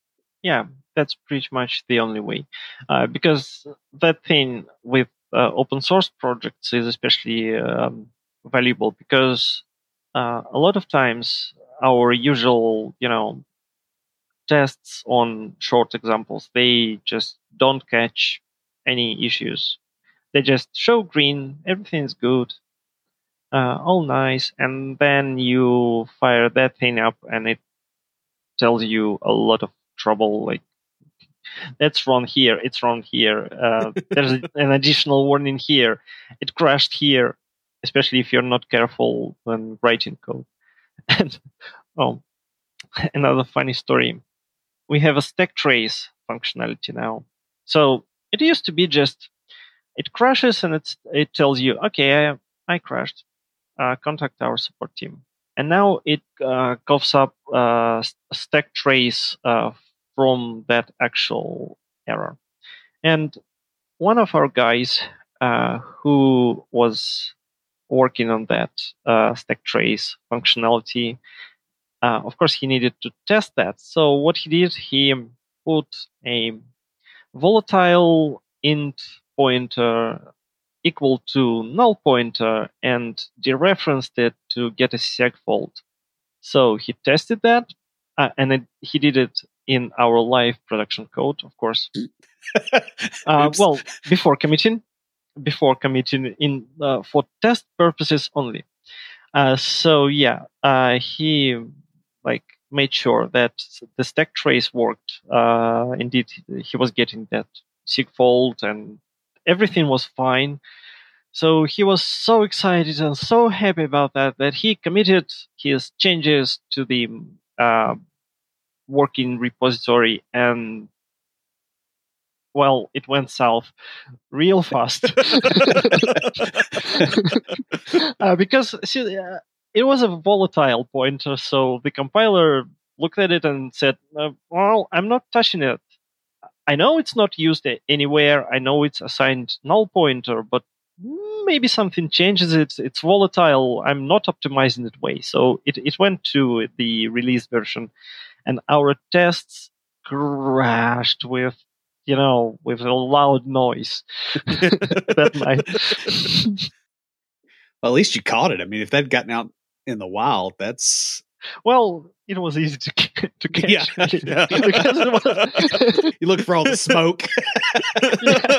Yeah, that's pretty much the only way. Uh, because that thing with uh, open source projects is especially um, valuable, because uh, a lot of times our usual, you know, tests on short examples, they just don't catch any issues. They just show green, everything's good, uh, all nice, and then you fire that thing up and it tells you a lot of trouble, like, that's wrong here, it's wrong here, uh, there's an additional warning here, it crashed here. Especially if you're not careful when writing code. And oh, another funny story. We have a stack trace functionality now. So it used to be just, it crashes and it's, it tells you, okay, I, I crashed. Uh, contact our support team. And now it uh, coughs up uh, a stack trace uh, from that actual error. And one of our guys uh, who was working on that uh, stack trace functionality. Uh, of course, he needed to test that. So what he did, he put a volatile int pointer equal to null pointer and dereferenced it to get a segfault. So he tested that, uh, and it, he did it in our live production code, of course. uh, well, before committing. before committing in uh, for test purposes only. Uh, so yeah, uh, he like made sure that the stack trace worked. Uh, indeed, he was getting that sigfold and everything was fine. So he was so excited and so happy about that, that he committed his changes to the uh, working repository, and well, it went south real fast. uh, because see, uh, it was a volatile pointer, so the compiler looked at it and said, uh, well, I'm not touching it. I know it's not used anywhere. I know it's assigned null pointer, but maybe something changes it. It's volatile. I'm not optimizing it way. So it, it went to the release version, and our tests crashed with You know, with a loud noise that night. Well, at least you caught it. I mean, if that had gotten out in the wild, that's well, it was easy to to catch. Yeah. Yeah. Was... you look for all the smoke. Yeah.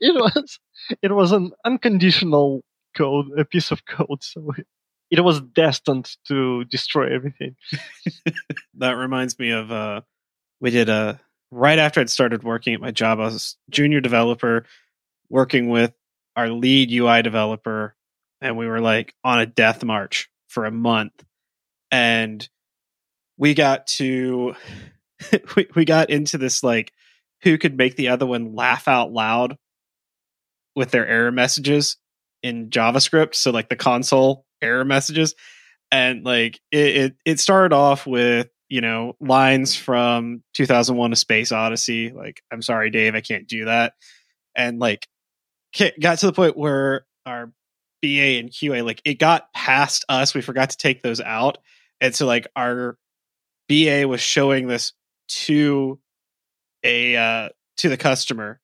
It was it was an unconditional code, a piece of code, so it was destined to destroy everything. That reminds me of uh, we did a. Right after I'd started working at my job, I was a junior developer working with our lead U I developer, and we were like on a death march for a month. And we got to we, we got into this like who could make the other one laugh out loud with their error messages. in JavaScript. So like the console error messages. And like it, it, it started off with, you know, lines from two thousand one A Space Odyssey. Like, I'm sorry, Dave, I can't do that. And like got to the point where our B A and Q A, like it got past us. We forgot to take those out. And so like our B A was showing this to a, uh, to the customer,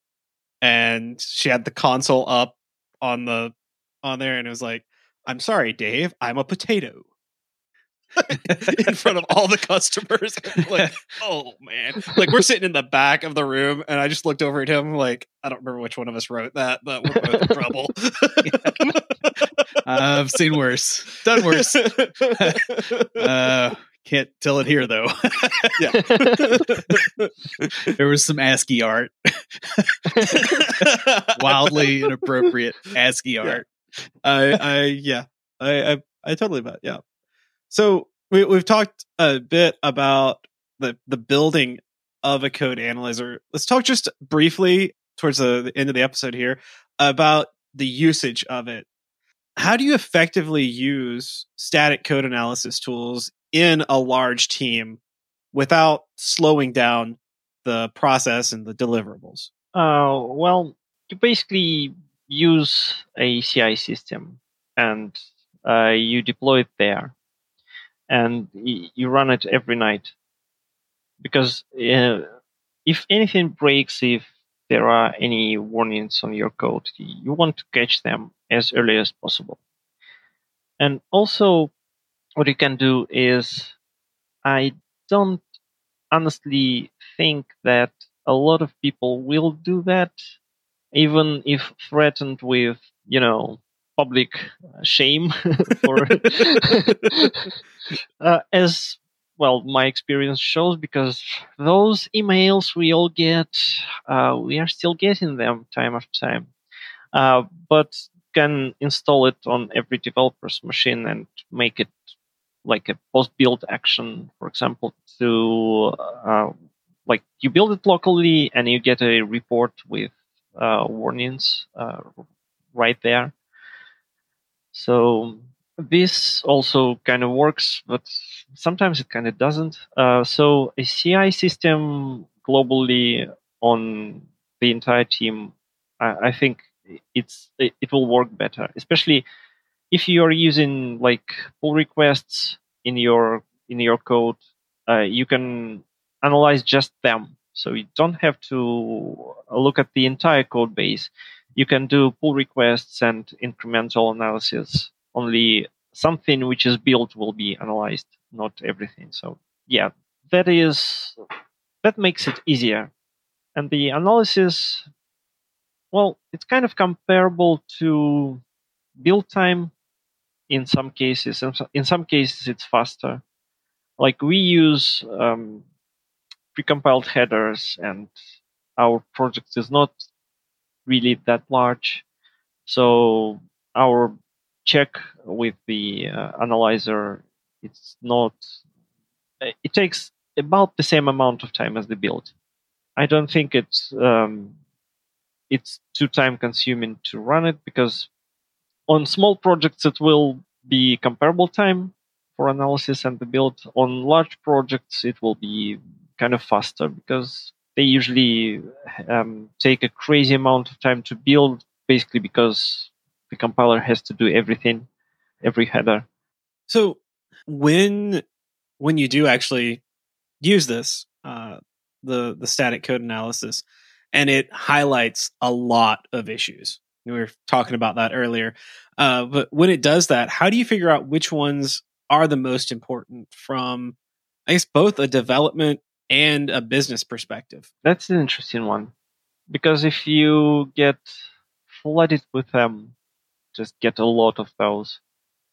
and she had the console up on the, on there. And it was like, I'm sorry, Dave, I'm a potato. In front of all the customers. Like, oh man. Like, we're sitting in the back of the room, and I just looked over at him like, I don't remember which one of us wrote that, but we're both in trouble. I've seen worse. Done worse. uh Can't tell it here, though. Yeah. There was some ASCII art. Wildly inappropriate ASCII yeah. art. I, I, yeah. I, I, I totally bet. Yeah. So we, we've talked a bit about the, the building of a code analyzer. Let's talk just briefly towards the, the end of the episode here about the usage of it. How do you effectively use static code analysis tools in a large team without slowing down the process and the deliverables? Uh, well, you basically use a C I system, and uh, you deploy it there, and y- you run it every night. Because uh, if anything breaks, if there are any warnings on your code, you want to catch them as early as possible. And also, what you can do is, I don't honestly think that a lot of people will do that, even if threatened with, you know, public shame. or, uh, as, well, my experience shows, because those emails we all get, uh, we are still getting them time after time. Uh, but can install it on every developer's machine and make it like a post-build action, for example, to uh, like you build it locally and you get a report with uh, warnings uh, right there. So this also kind of works, but sometimes it kind of doesn't. Uh, so a C I system globally on the entire team, I, I think it's it, it will work better, especially if you are using like pull requests in your in your code, uh, you can analyze just them. So you don't have to look at the entire code base. You can do pull requests and incremental analysis. Only something which is built will be analyzed, not everything. So yeah, that is that makes it easier. And the analysis, well, it's kind of comparable to build time. In some cases, in some cases, it's faster. Like we use um, precompiled headers, and our project is not really that large. So our check with the uh, analyzer, it's not. It takes about the same amount of time as the build. I don't think it's um, it's too time consuming to run it, because on small projects, it will be comparable time for analysis and the build. On large projects, it will be kind of faster, because they usually um, take a crazy amount of time to build, basically because the compiler has to do everything, every header. So when when you do actually use this, uh, the, the static code analysis, and it highlights a lot of issues. We were talking about that earlier. Uh, but when it does that, how do you figure out which ones are the most important from, I guess, both a development and a business perspective? That's an interesting one. Because if you get flooded with them, just get a lot of those,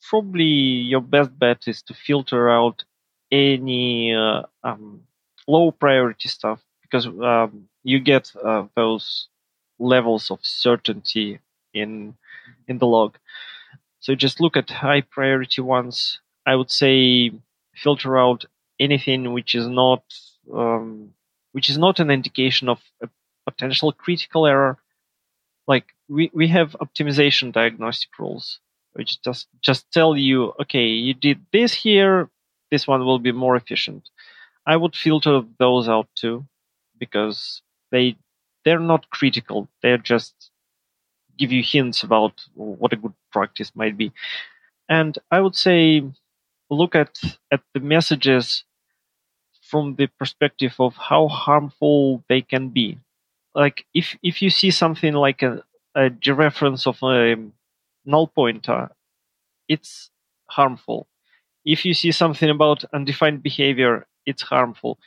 probably your best bet is to filter out any uh, um, low priority stuff, because um, you get uh, those levels of certainty in in the log. So just look at high priority ones. I would say filter out anything which is not um, which is not an indication of a potential critical error. Like we, we have optimization diagnostic rules, which just, just tell you, okay, you did this here, this one will be more efficient. I would filter those out too, because they they're not critical. They're just give you hints about what a good practice might be. And I would say look at, at the messages from the perspective of how harmful they can be. Like if, if you see something like a, a dereference of a null pointer, it's harmful. If you see something about undefined behavior, it's harmful.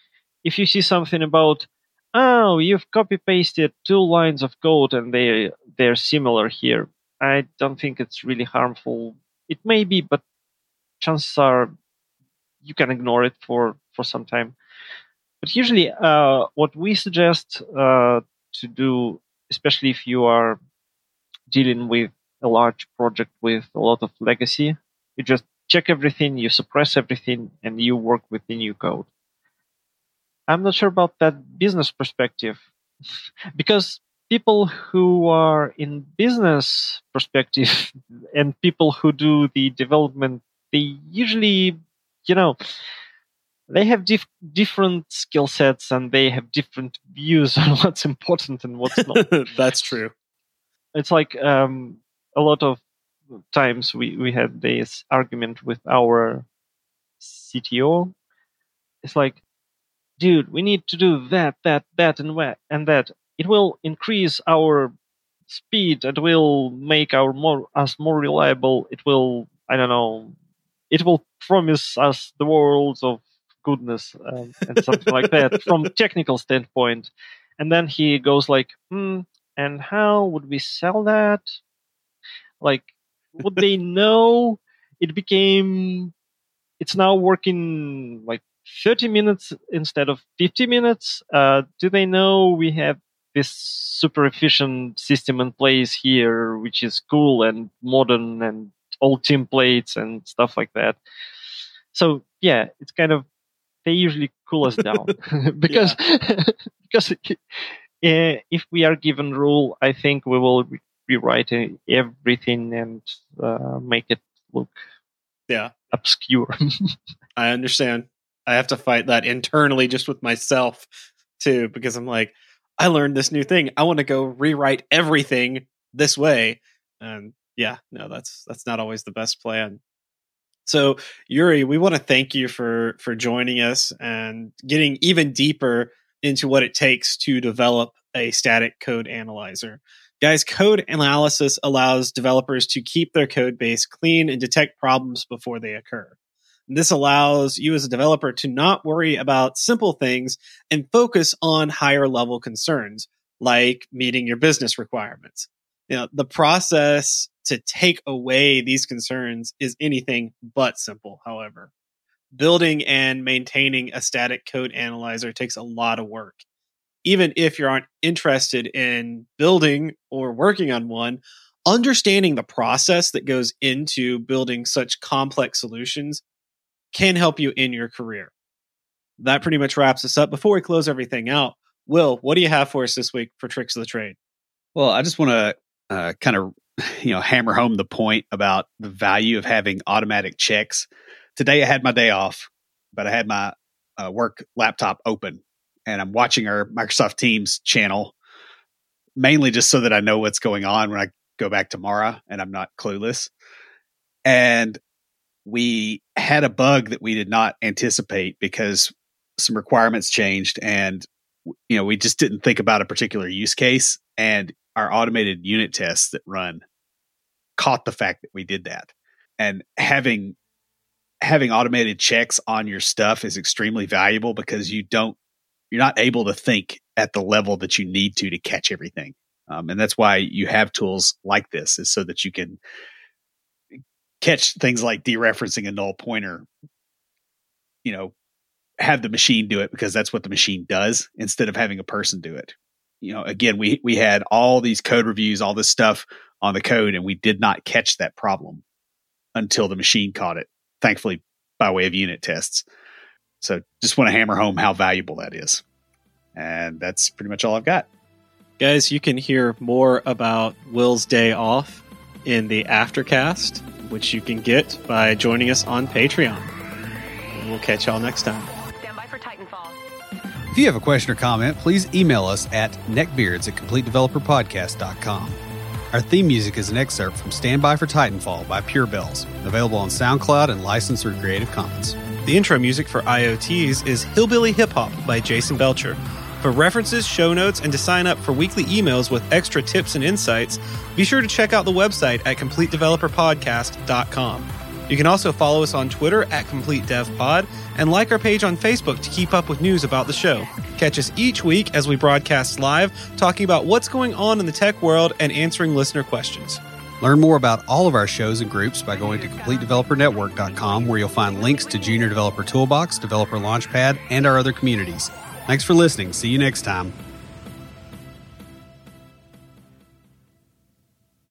If you see something about, oh, you've copy-pasted two lines of code and they, they're similar here, I don't think it's really harmful. It may be, but chances are you can ignore it for, for some time. But usually uh, what we suggest uh, to do, especially if you are dealing with a large project with a lot of legacy, you just check everything, you suppress everything, and you work with the new code. I'm not sure about that business perspective, because people who are in business perspective and people who do the development, they usually, you know, they have dif- different skill sets and they have different views on what's important and what's not. That's true. It's like um, a lot of times we, we had this argument with our C T O. It's like, dude, we need to do that, that, that, and that. It will increase our speed. It will make our more us more reliable. It will, I don't know, it will promise us the world of goodness and, and something like that from technical standpoint. And then he goes like, hmm, and how would we sell that? Like, would they know it became, it's now working like thirty minutes instead of fifty minutes? Uh, do they know we have this super efficient system in place here, which is cool and modern and old templates and stuff like that? So, yeah, it's kind of, they usually cool us down. because because uh, if we are given rule, I think we will re- rewrite everything and uh, make it look yeah obscure. I understand. I have to fight that internally just with myself too, because I'm like, I learned this new thing. I want to go rewrite everything this way. And yeah, no, that's, that's not always the best plan. So Yuri, we want to thank you for, for joining us and getting even deeper into what it takes to develop a static code analyzer. Guys, code analysis allows developers to keep their code base clean and detect problems before they occur. This allows you as a developer to not worry about simple things and focus on higher level concerns, like meeting your business requirements. You know, the process to take away these concerns is anything but simple, however. Building and maintaining a static code analyzer takes a lot of work. Even if you aren't interested in building or working on one, understanding the process that goes into building such complex solutions can help you in your career. That pretty much wraps us up. Before we close everything out, Will, what do you have for us this week for Tricks of the Trade? Well, I just want to uh, kind of you know hammer home the point about the value of having automatic checks. Today I had my day off, but I had my uh, work laptop open, and I'm watching our Microsoft Teams channel, mainly just so that I know what's going on when I go back tomorrow and I'm not clueless. And we had a bug that we did not anticipate because some requirements changed, and you know we just didn't think about a particular use case, and our automated unit tests that run caught the fact that we did that. And having having automated checks on your stuff is extremely valuable because you don't you're not able to think at the level that you need to to catch everything, um, and that's why you have tools like this, is so that you can catch things like dereferencing a null pointer, you know, have the machine do it because that's what the machine does instead of having a person do it. You know, again, we, we had all these code reviews, all this stuff on the code, and we did not catch that problem until the machine caught it, thankfully by way of unit tests. So just want to hammer home how valuable that is. And that's pretty much all I've got. Guys, you can hear more about Will's day off in the Aftercast, which you can get by joining us on Patreon. We'll catch y'all next time. Stand by for Titanfall. If you have a question or comment, please email us at neckbeards at complete developer podcast dot com. Our theme music is an excerpt from Stand By for Titanfall by Pure Bells, available on SoundCloud and licensed through Creative Commons. The intro music for I O Ts is Hillbilly Hip Hop by Jason Belcher. For references, show notes, and to sign up for weekly emails with extra tips and insights, be sure to check out the website at complete developer podcast dot com. You can also follow us on Twitter at CompleteDevPod and like our page on Facebook to keep up with news about the show. Catch us each week as we broadcast live, talking about what's going on in the tech world and answering listener questions. Learn more about all of our shows and groups by going to complete developer network dot com, where you'll find links to Junior Developer Toolbox, Developer Launchpad, and our other communities. Thanks for listening. See you next time.